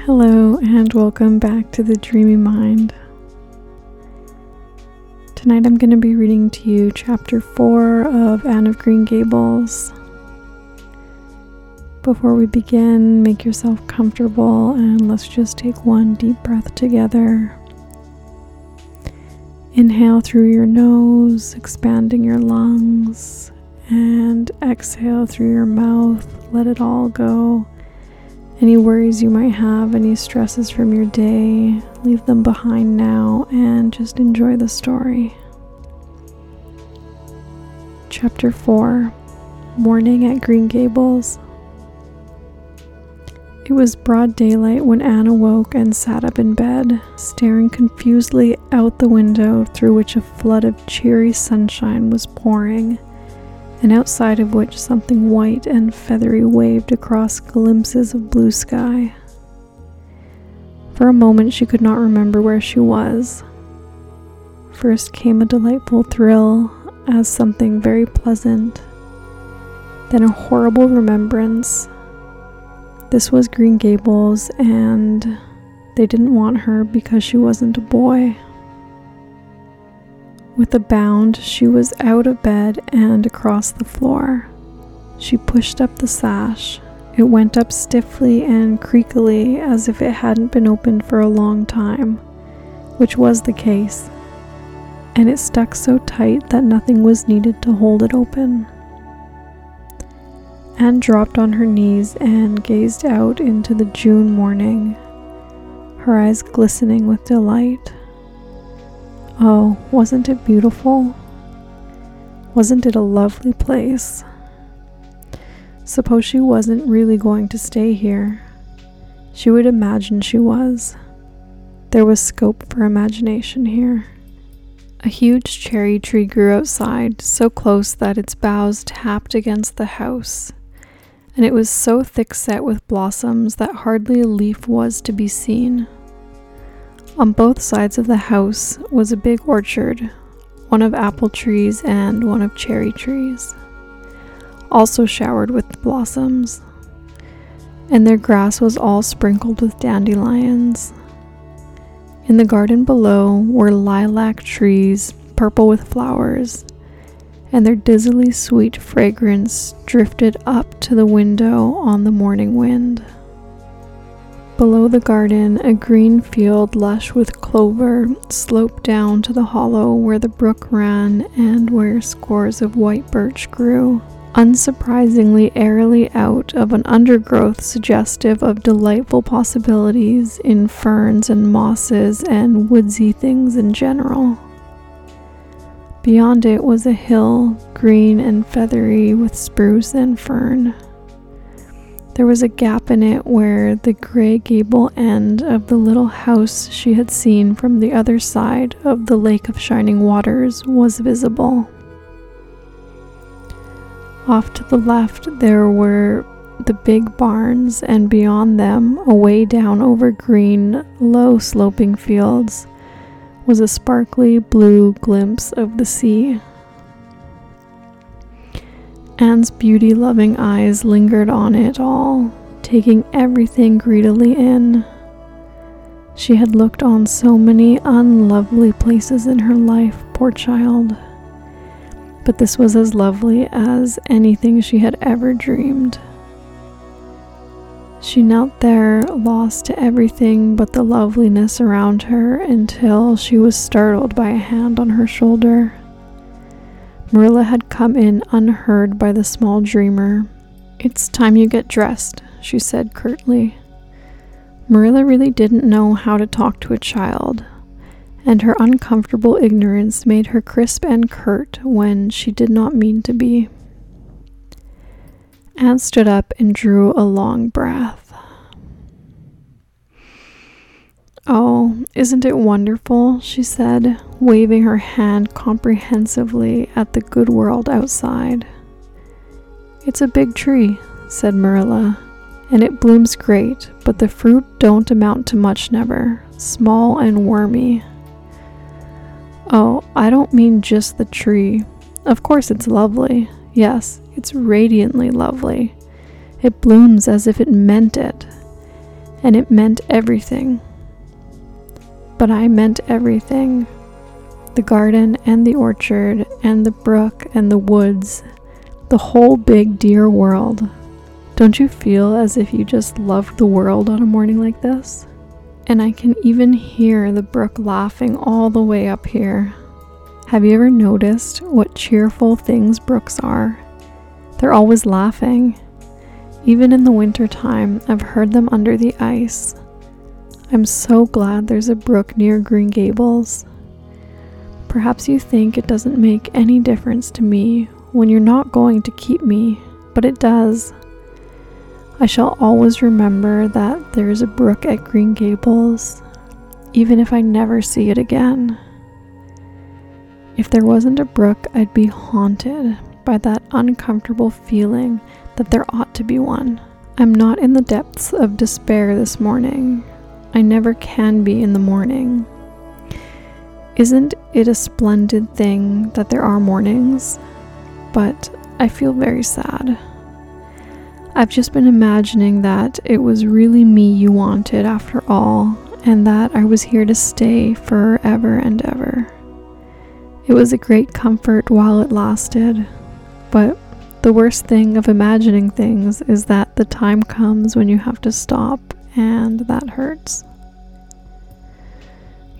Hello and welcome back to the Dreamy Mind. Tonight I'm going to be reading to you chapter 4 of Anne of Green Gables. Before we begin, make yourself comfortable and let's just take one deep breath together. Inhale through your nose, expanding your lungs, and exhale through your mouth. Let it all go. Any worries you might have, any stresses from your day, leave them behind now and just enjoy the story. Chapter 4, Morning at Green Gables. It was broad daylight when Anne awoke and sat up in bed, staring confusedly out the window through which a flood of cheery sunshine was pouring, and outside of which something white and feathery waved across glimpses of blue sky. For a moment she could not remember where she was. First came a delightful thrill as something very pleasant, then a horrible remembrance. This was Green Gables and they didn't want her because she wasn't a boy. With a bound, she was out of bed and across the floor. She pushed up the sash. It went up stiffly and creakily as if it hadn't been opened for a long time, which was the case, and it stuck so tight that nothing was needed to hold it open. Anne dropped on her knees and gazed out into the June morning, her eyes glistening with delight. Oh, wasn't it beautiful? Wasn't it a lovely place? Suppose she wasn't really going to stay here. She would imagine she was. There was scope for imagination here. A huge cherry tree grew outside, so close that its boughs tapped against the house, and it was so thick-set with blossoms that hardly a leaf was to be seen. On both sides of the house was a big orchard, one of apple trees and one of cherry trees, also showered with blossoms, and their grass was all sprinkled with dandelions. In the garden below were lilac trees, purple with flowers, and their dizzily sweet fragrance drifted up to the window on the morning wind. Below the garden, a green field lush with clover sloped down to the hollow where the brook ran and where scores of white birch grew, unsurprisingly airily out of an undergrowth suggestive of delightful possibilities in ferns and mosses and woodsy things in general. Beyond it was a hill, green and feathery with spruce and fern. There was a gap in it where the gray gable end of the little house she had seen from the other side of the Lake of Shining Waters was visible. Off to the left there were the big barns, and beyond them, away down over green, low-sloping fields, was a sparkly blue glimpse of the sea. Anne's beauty-loving eyes lingered on it all, taking everything greedily in. She had looked on so many unlovely places in her life, poor child. But this was as lovely as anything she had ever dreamed. She knelt there, lost to everything but the loveliness around her, until she was startled by a hand on her shoulder. Marilla had come in unheard by the small dreamer. "It's time you get dressed," she said curtly. Marilla really didn't know how to talk to a child, and her uncomfortable ignorance made her crisp and curt when she did not mean to be. Anne stood up and drew a long breath. "Oh, isn't it wonderful?" she said, waving her hand comprehensively at the good world outside. "It's a big tree," said Marilla, "and it blooms great, but the fruit don't amount to much never, small and wormy." "Oh, I don't mean just the tree. Of course it's lovely. Yes, it's radiantly lovely. It blooms as if it meant it. And it meant everything. But I meant everything. The garden and the orchard and the brook and the woods. The whole big dear world. Don't you feel as if you just loved the world on a morning like this? And I can even hear the brook laughing all the way up here. Have you ever noticed what cheerful things brooks are? They're always laughing. Even in the winter time, I've heard them under the ice. I'm so glad there's a brook near Green Gables. Perhaps you think it doesn't make any difference to me when you're not going to keep me, but it does. I shall always remember that there is a brook at Green Gables, even if I never see it again. If there wasn't a brook, I'd be haunted by that uncomfortable feeling that there ought to be one. I'm not in the depths of despair this morning. I never can be in the morning. Isn't it a splendid thing that there are mornings? But I feel very sad. I've just been imagining that it was really me you wanted after all, and that I was here to stay forever and ever. It was a great comfort while it lasted, but the worst thing of imagining things is that the time comes when you have to stop, and that hurts.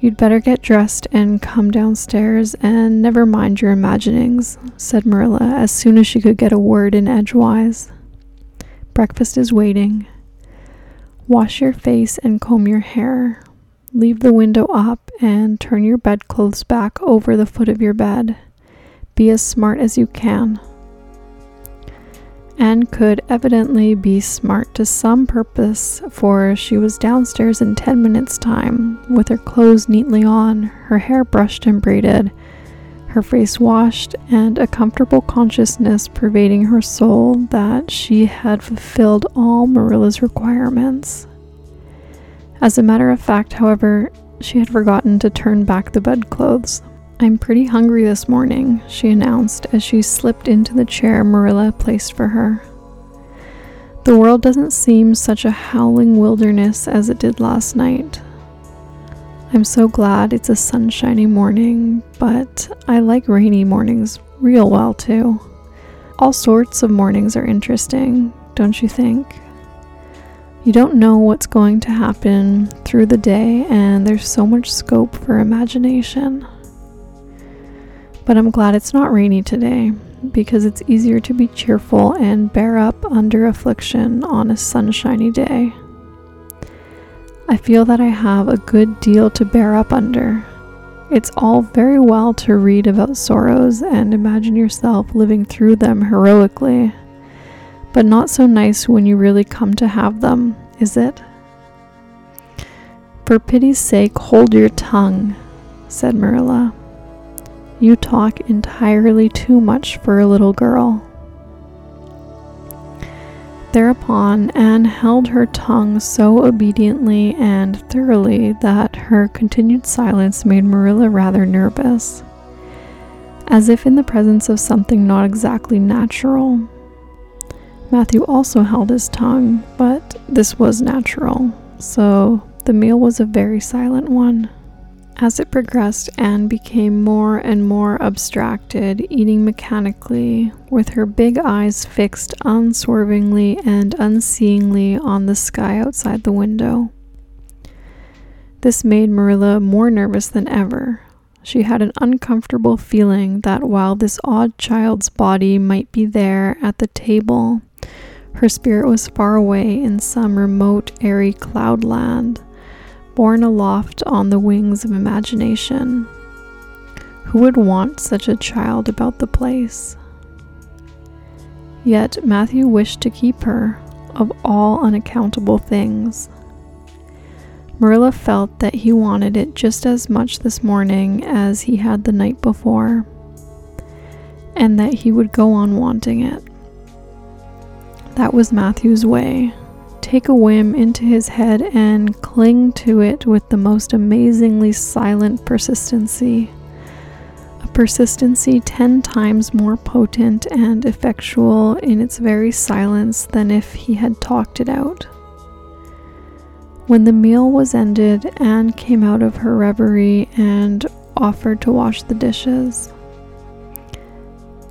You'd better get dressed and come downstairs and never mind your imaginings, said Marilla as soon as she could get a word in edgewise. Breakfast is waiting. Wash your face and comb your hair. Leave the window up and turn your bedclothes back over the foot of your bed. Be as smart as you can. Anne could evidently be smart to some purpose, for she was downstairs in 10 minutes' time, with her clothes neatly on, her hair brushed and braided, her face washed, and a comfortable consciousness pervading her soul that she had fulfilled all Marilla's requirements. As a matter of fact, however, she had forgotten to turn back the bedclothes. "I'm pretty hungry this morning," she announced as she slipped into the chair Marilla placed for her. The world doesn't seem such a howling wilderness as it did last night. I'm so glad it's a sunshiny morning, but I like rainy mornings real well too. All sorts of mornings are interesting, don't you think? You don't know what's going to happen through the day, and there's so much scope for imagination. But I'm glad it's not rainy today, because it's easier to be cheerful and bear up under affliction on a sunshiny day. I feel that I have a good deal to bear up under. It's all very well to read about sorrows and imagine yourself living through them heroically, but not so nice when you really come to have them, is it? "For pity's sake, hold your tongue," said Marilla. "You talk entirely too much for a little girl." Thereupon Anne held her tongue so obediently and thoroughly that her continued silence made Marilla rather nervous, as if in the presence of something not exactly natural. Matthew also held his tongue, but this was natural, so the meal was a very silent one. As it progressed, Anne became more and more abstracted, eating mechanically, with her big eyes fixed unswervingly and unseeingly on the sky outside the window. This made Marilla more nervous than ever. She had an uncomfortable feeling that while this odd child's body might be there at the table, her spirit was far away in some remote, airy cloudland, borne aloft on the wings of imagination. Who would want such a child about the place? Yet Matthew wished to keep her, of all unaccountable things. Marilla felt that he wanted it just as much this morning as he had the night before, and that he would go on wanting it. That was Matthew's way. Take a whim into his head and cling to it with the most amazingly silent persistency, a persistency 10 times more potent and effectual in its very silence than if he had talked it out. When the meal was ended, Anne came out of her reverie and offered to wash the dishes.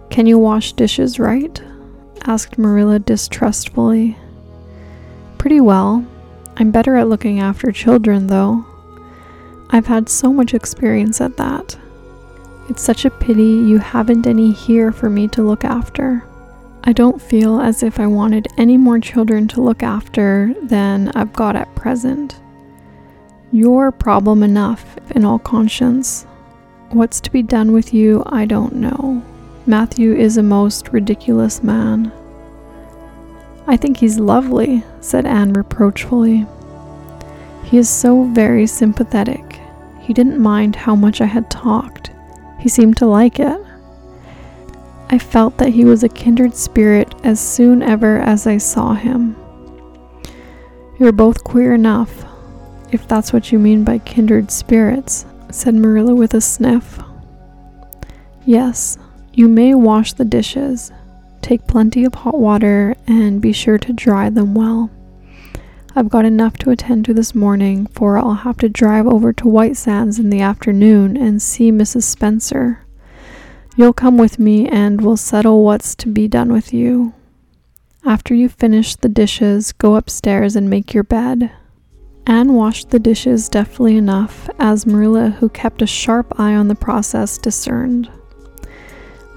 "Can you wash dishes right?" asked Marilla distrustfully. "Pretty well. I'm better at looking after children, though. I've had so much experience at that. It's such a pity you haven't any here for me to look after. I don't feel as if I wanted any more children to look after than I've got at present. You're a problem enough, in all conscience. What's to be done with you, I don't know. Matthew is a most ridiculous man." "I think he's lovely," said Anne reproachfully. "He is so very sympathetic. He didn't mind how much I had talked. He seemed to like it. I felt that he was a kindred spirit as soon ever as I saw him." "You're both queer enough, if that's what you mean by kindred spirits," said Marilla with a sniff. "Yes, you may wash the dishes. Take plenty of hot water and be sure to dry them well. I've got enough to attend to this morning, for I'll have to drive over to White Sands in the afternoon and see Mrs. Spencer. You'll come with me and we'll settle what's to be done with you. After you finish the dishes, go upstairs and make your bed." Anne washed the dishes deftly enough, as Marilla, who kept a sharp eye on the process, discerned.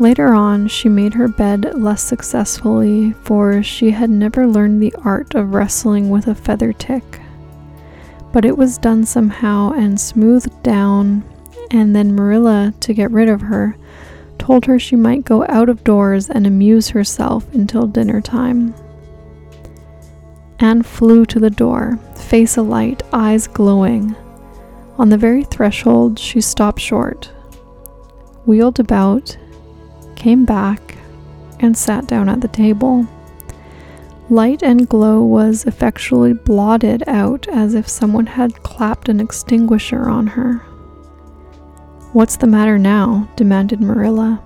Later on, she made her bed less successfully, for she had never learned the art of wrestling with a feather tick. But it was done somehow and smoothed down, and then Marilla, to get rid of her, told her she might go out of doors and amuse herself until dinner time. Anne flew to the door, face alight, eyes glowing. On the very threshold, she stopped short, wheeled about, came back, and sat down at the table. Light and glow was effectually blotted out, as if someone had clapped an extinguisher on her. "What's the matter now?" demanded Marilla.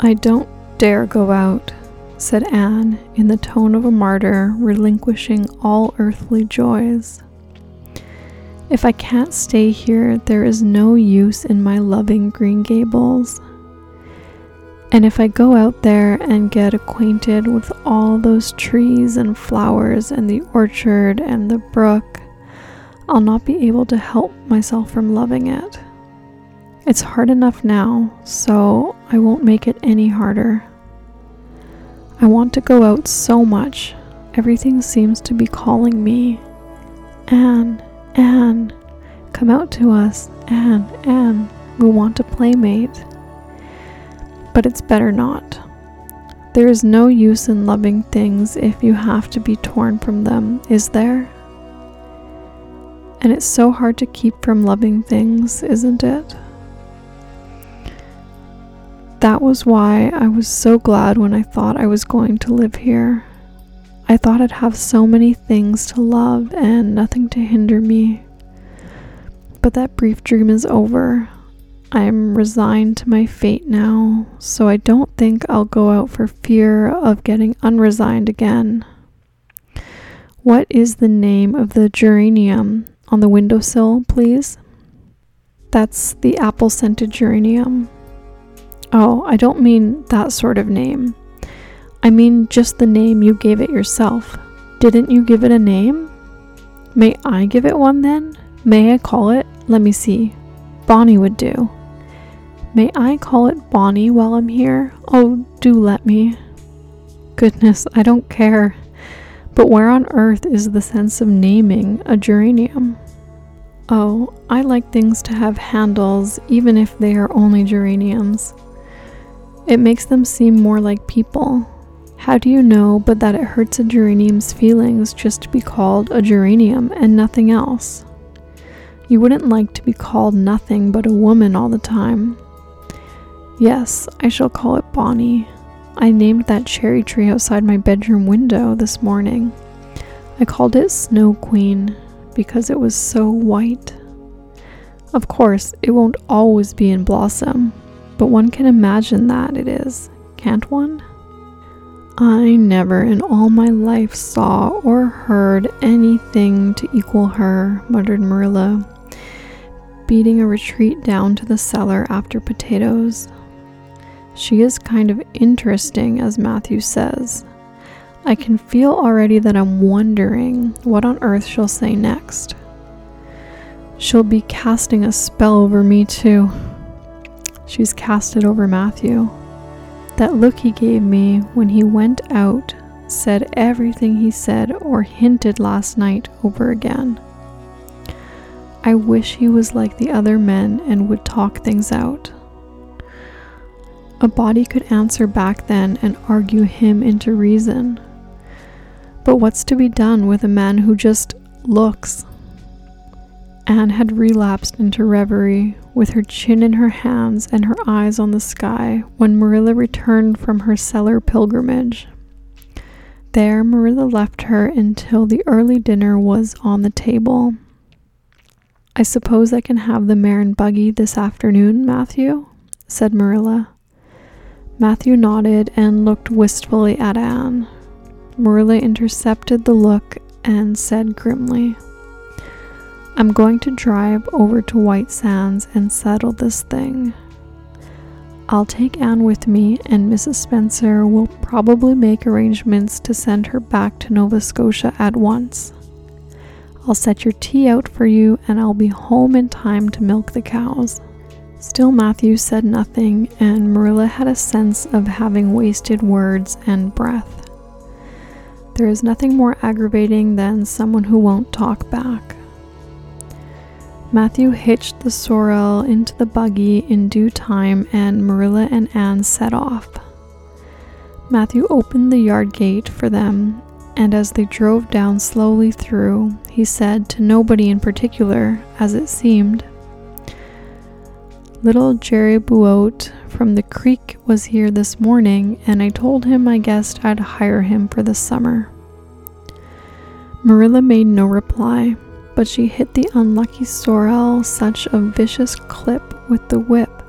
"I don't dare go out," said Anne, in the tone of a martyr relinquishing all earthly joys. "If I can't stay here, there is no use in my loving Green Gables. And if I go out there and get acquainted with all those trees and flowers and the orchard and the brook, I'll not be able to help myself from loving it. It's hard enough now, so I won't make it any harder. I want to go out so much. Everything seems to be calling me. Anne, Anne, come out to us. Anne, Anne, we want to playmate. But it's better not. There is no use in loving things if you have to be torn from them, is there? And it's so hard to keep from loving things, isn't it? That was why I was so glad when I thought I was going to live here. I thought I'd have so many things to love and nothing to hinder me. But that brief dream is over. I'm resigned to my fate now, so I don't think I'll go out for fear of getting unresigned again. What is the name of the geranium on the windowsill, please?" "That's the apple-scented geranium." "Oh, I don't mean that sort of name. I mean just the name you gave it yourself. Didn't you give it a name?" "May I give it one then? May I call it? Let me see. Bonnie would do. May I call it Bonnie while I'm here? Oh, do let me." "Goodness, I don't care. But where on earth is the sense of naming a geranium?" "Oh, I like things to have handles, even if they are only geraniums. It makes them seem more like people. How do you know but that it hurts a geranium's feelings just to be called a geranium and nothing else? You wouldn't like to be called nothing but a woman all the time. Yes, I shall call it Bonnie. I named that cherry tree outside my bedroom window this morning. I called it Snow Queen because it was so white. Of course, it won't always be in blossom. but one can imagine that it is, can't one? I never in all my life saw or heard anything to equal her, muttered Marilla, beating a retreat down to the cellar after potatoes. She is kind of interesting, as Matthew says. I can feel already that I'm wondering what on earth she'll say next. She'll be casting a spell over me too. She's cast it over Matthew. That look he gave me when he went out said everything he said or hinted last night over again. I wish he was like the other men and would talk things out. A body could answer back then and argue him into reason. But what's to be done with a man who just looks? Anne had relapsed into reverie, with her chin in her hands and her eyes on the sky, when Marilla returned from her cellar pilgrimage. There, Marilla left her until the early dinner was on the table. "I suppose I can have the mare and buggy this afternoon, Matthew?" said Marilla. Matthew nodded and looked wistfully at Anne. Marilla intercepted the look and said grimly, "I'm going to drive over to White Sands and settle this thing. I'll take Anne with me, and Mrs. Spencer will probably make arrangements to send her back to Nova Scotia at once. I'll set your tea out for you, and I'll be home in time to milk the cows." Still Matthew said nothing, and Marilla had a sense of having wasted words and breath. There is nothing more aggravating than someone who won't talk back. Matthew hitched the sorrel into the buggy in due time, and Marilla and Anne set off. Matthew opened the yard gate for them, and as they drove down slowly through, he said to nobody in particular, as it seemed, "Little Jerry Buote from the creek was here this morning, and I told him I guessed I'd hire him for the summer." Marilla made no reply, but she hit the unlucky sorrel such a vicious clip with the whip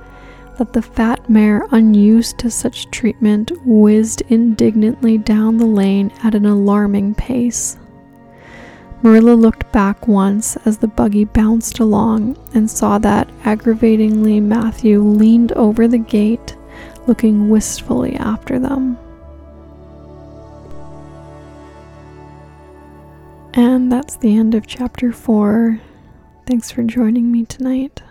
that the fat mare, unused to such treatment, whizzed indignantly down the lane at an alarming pace. Marilla looked back once as the buggy bounced along and saw that, aggravatingly, Matthew leaned over the gate, looking wistfully after them. And that's the end of chapter 4. Thanks for joining me tonight.